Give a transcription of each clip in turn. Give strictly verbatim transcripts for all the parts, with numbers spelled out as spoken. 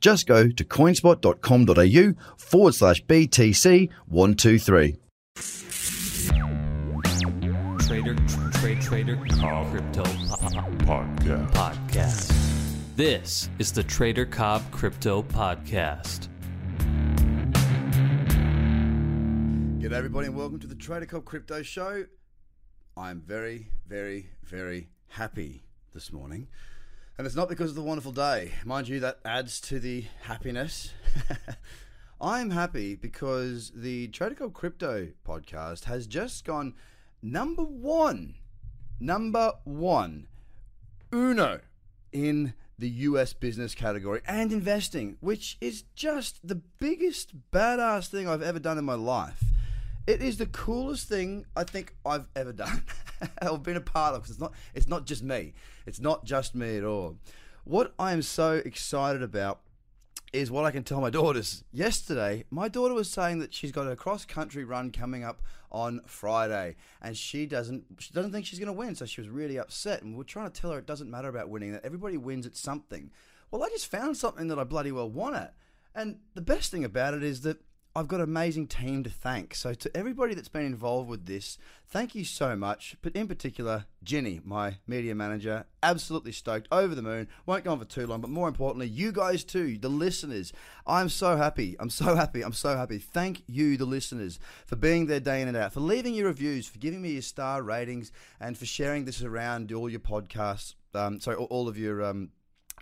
Just go to coinspot dot com dot a u forward slash B T C one two three. Trader, Trader, Trader Cobb Crypto Podcast. Podcast. This is the Trader Cobb Crypto Podcast. G'day everybody and welcome to the Trader Cobb Crypto Show. I'm very, very, very happy this morning. And it's not because of the wonderful day. Mind you, that adds to the happiness. I'm happy because the Trader Cobb Crypto Podcast has just gone number one, number one, uno in the U S business category and investing, which is just the biggest badass thing I've ever done in my life. It is the coolest thing I think I've ever done or been a part of, because it's not, it's not just me. It's not just me at all. What I am so excited about is what I can tell my daughters. Yesterday, my daughter was saying that she's got a cross-country run coming up on Friday, and she doesn't she doesn't think she's going to win, so she was really upset, and we're trying to tell her it doesn't matter about winning, that everybody wins at something. Well, I just found something that I bloody well won at, and the best thing about it is that I've got an amazing team to thank. So to everybody that's been involved with this, thank you so much. But in particular, Ginny, my media manager, absolutely stoked, over the moon, won't go on for too long, but more importantly, you guys too, the listeners. I'm so happy, I'm so happy, I'm so happy. Thank you, the listeners, for being there day in and out, for leaving your reviews, for giving me your star ratings, and for sharing this around all your podcasts, um, sorry, all of your um.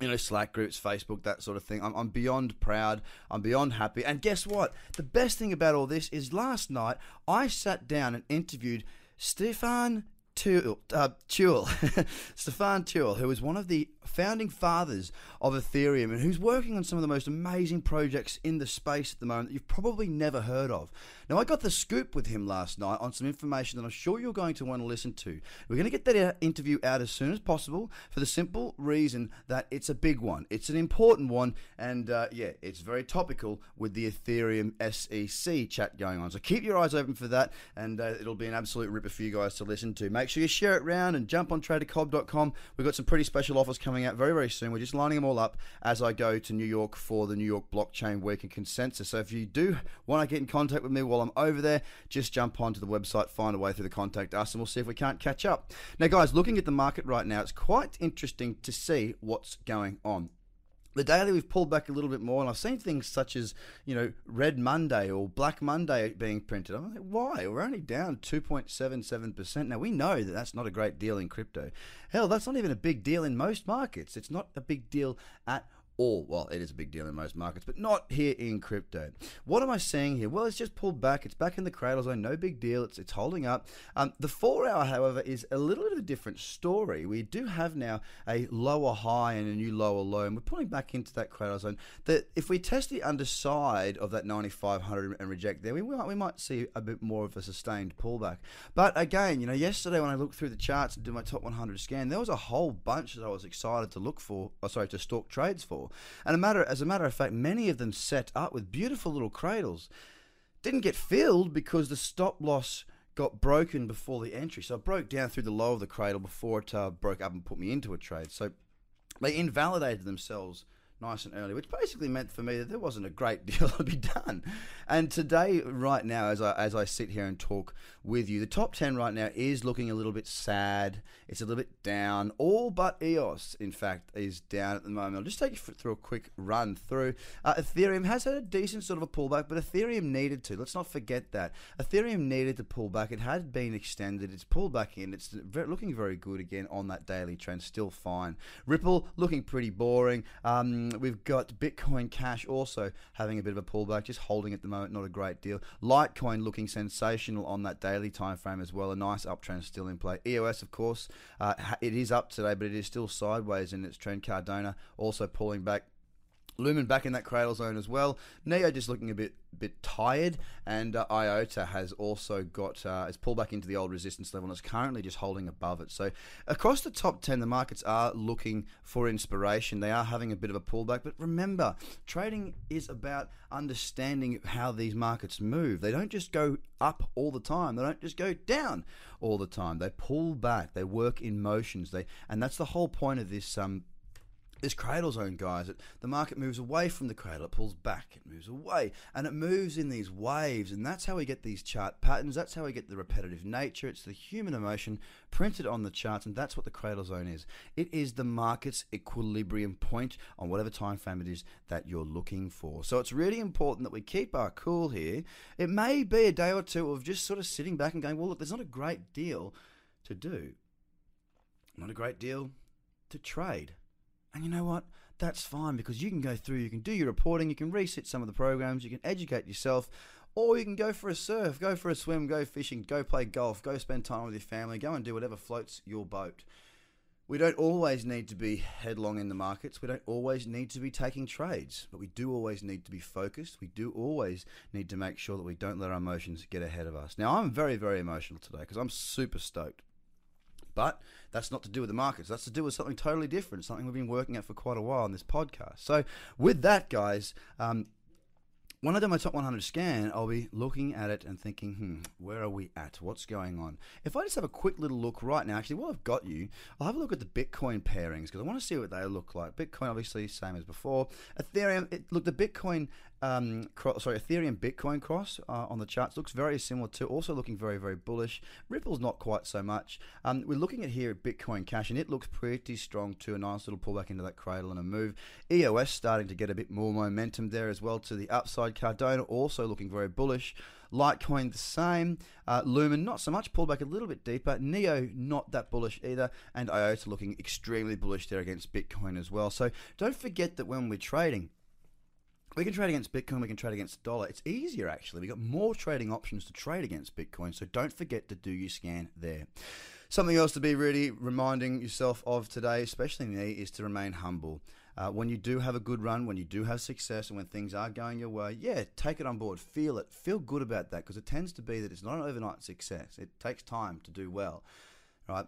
you know, Slack groups, Facebook, that sort of thing. I'm, I'm beyond proud. I'm beyond happy. And guess what? The best thing about all this is last night I sat down and interviewed Stefan Tewell, uh, Tewell. Stefan Tewell, who is one of the founding fathers of Ethereum and who's working on some of the most amazing projects in the space at the moment that you've probably never heard of. Now, I got the scoop with him last night on some information that I'm sure you're going to want to listen to. We're going to get that interview out as soon as possible for the simple reason that it's a big one. It's an important one, and uh, yeah, it's very topical with the Ethereum S E C chat going on. So keep your eyes open for that, and uh, it'll be an absolute ripper for you guys to listen to. Make sure you share it round and jump on Trader Cobb dot com. We've got some pretty special offers coming out very, very soon. We're just lining them all up as I go to New York for the New York Blockchain Week and Consensus. So if you do want to get in contact with me while I'm over there, just jump onto the website, find a way through the contact us, and we'll see if we can't catch up. Now, guys, looking at the market right now, it's quite interesting to see what's going on. The daily we've pulled back a little bit more, and I've seen things such as, you know, Red Monday or Black Monday being printed. I'm like, why? We're only down two point seven seven percent. Now, we know that that's not a great deal in crypto. Hell, that's not even a big deal in most markets. It's not a big deal at all. Well, it is a big deal in most markets, but not here in crypto. What am I seeing here? Well, it's just pulled back. It's back in the cradle zone. No big deal. It's it's holding up. Um, the four-hour, however, is a little bit of a different story. We do have now a lower high and a new lower low, and we're pulling back into that cradle zone. That if we test the underside of that ninety-five hundred and reject there, we might we might see a bit more of a sustained pullback. But again, you know, yesterday when I looked through the charts and did my top one hundred scan, there was a whole bunch that I was excited to look for. Oh, sorry, to stalk trades for. And a matter, as a matter of fact, many of them set up with beautiful little cradles. Didn't get filled because the stop loss got broken before the entry. So I broke down through the low of the cradle before it uh, broke up and put me into a trade. So they invalidated themselves nice and early, which basically meant for me that there wasn't a great deal to be done. And today, right now, as I as I sit here and talk with you, the top ten right now is looking a little bit sad. It's a little bit down. All but E O S, in fact, is down at the moment. I'll just take you through a quick run through. Uh, Ethereum has had a decent sort of a pullback, but Ethereum needed to. Let's not forget that. Ethereum needed to pull back. It had been extended. It's pulled back in. It's looking very good again on that daily trend. Still fine. Ripple looking pretty boring. Um, We've got Bitcoin Cash also having a bit of a pullback, just holding at the moment, not a great deal. Litecoin looking sensational on that daily time frame as well, a nice uptrend still in play. E O S, of course, uh, it is up today, but it is still sideways in its trend. Cardano also pulling back. Lumen back in that cradle zone as well. Neo just looking a bit bit tired, and uh, IOTA has also got uh, has pulled back into the old resistance level and is currently just holding above it. So across the top ten, the markets are looking for inspiration. They are having a bit of a pullback, but remember, trading is about understanding how these markets move. They don't just go up all the time. They don't just go down all the time. They pull back. They work in motions. They and that's the whole point of this. Um, This cradle zone, guys. It, the market moves away from the cradle, it pulls back, it moves away, and it moves in these waves, and that's how we get these chart patterns, that's how we get the repetitive nature. It's the human emotion printed on the charts, and that's what the cradle zone is. It is the market's equilibrium point on whatever time frame it is that you're looking for. So it's really important that we keep our cool here. It may be a day or two of just sort of sitting back and going, well, look, there's not a great deal to do, not a great deal to trade. And you know what? That's fine, because you can go through, you can do your reporting, you can reset some of the programs, you can educate yourself, or you can go for a surf, go for a swim, go fishing, go play golf, go spend time with your family, go and do whatever floats your boat. We don't always need to be headlong in the markets. We don't always need to be taking trades, but we do always need to be focused. We do always need to make sure that we don't let our emotions get ahead of us. Now, I'm very, very emotional today because I'm super stoked. But that's not to do with the markets. That's to do with something totally different, something we've been working at for quite a while on this podcast. So with that, guys, um, when I do my top one hundred scan, I'll be looking at it and thinking, hmm, where are we at? What's going on? If I just have a quick little look right now, actually, while I've got you, I'll have a look at the Bitcoin pairings because I want to see what they look like. Bitcoin, obviously, same as before. Ethereum, it, look, the Bitcoin, um, cross, sorry, Ethereum Bitcoin cross uh, on the charts looks very similar to, also looking very, very bullish. Ripple's not quite so much. Um, we're looking at here at Bitcoin Cash, and it looks pretty strong too. A nice little pullback into that cradle and a move. E O S starting to get a bit more momentum there as well to the upside. Cardano also looking very bullish. Litecoin the same. Uh, Lumen not so much, pulled back a little bit deeper. Neo not that bullish either, and IOTA looking extremely bullish there against Bitcoin as well. So don't forget that when we're trading, we can trade against Bitcoin, we can trade against the dollar. It's easier, actually. We've got more trading options to trade against Bitcoin, so don't forget to do your scan there. Something else to be really reminding yourself of today, especially me, is to remain humble. Uh, when you do have a good run, when you do have success, and when things are going your way, yeah, take it on board. Feel it. Feel good about that, because it tends to be that it's not an overnight success. It takes time to do well, right?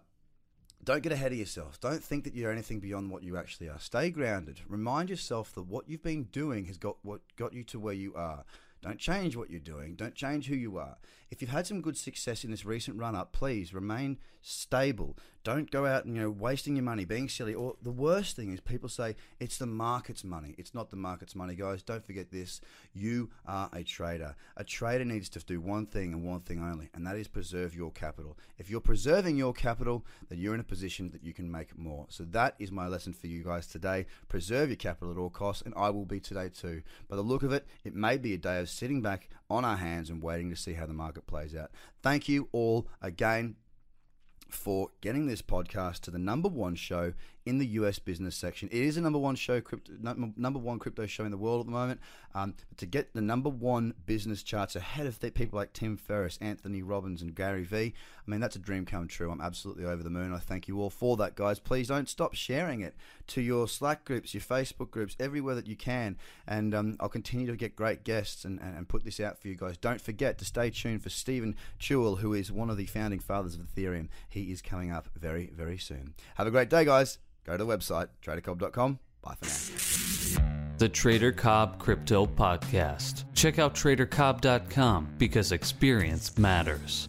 Don't get ahead of yourself. Don't think that you're anything beyond what you actually are. Stay grounded. Remind yourself that what you've been doing has got what got you to where you are. Don't change what you're doing. Don't change who you are. If you've had some good success in this recent run-up, please remain stable. Don't go out and, you know, wasting your money, being silly. Or the worst thing is people say, it's the market's money. It's not the market's money, guys. Don't forget this. You are a trader. A trader needs to do one thing and one thing only, and that is preserve your capital. If you're preserving your capital, then you're in a position that you can make more. So that is my lesson for you guys today. Preserve your capital at all costs, and I will be today too. By the look of it, it may be a day of sitting back on our hands and waiting to see how the market plays out. Thank you all again for getting this podcast to the number one show in the U S business section. It is a number one show, crypto, number one crypto show in the world at the moment. Um, but to get the number one business charts ahead of the people like Tim Ferriss, Anthony Robbins, and Gary Vee, I mean, that's a dream come true. I'm absolutely over the moon. I thank you all for that, guys. Please don't stop sharing it to your Slack groups, your Facebook groups, everywhere that you can. And um, I'll continue to get great guests and, and, and put this out for you guys. Don't forget to stay tuned for Stefan Tewell, who is one of the founding fathers of Ethereum. He is coming up very, very soon. Have a great day, guys. Go to the website, Trader Cobb dot com. Bye for now. The Trader Cobb Crypto Podcast. Check out Trader Cobb dot com because experience matters.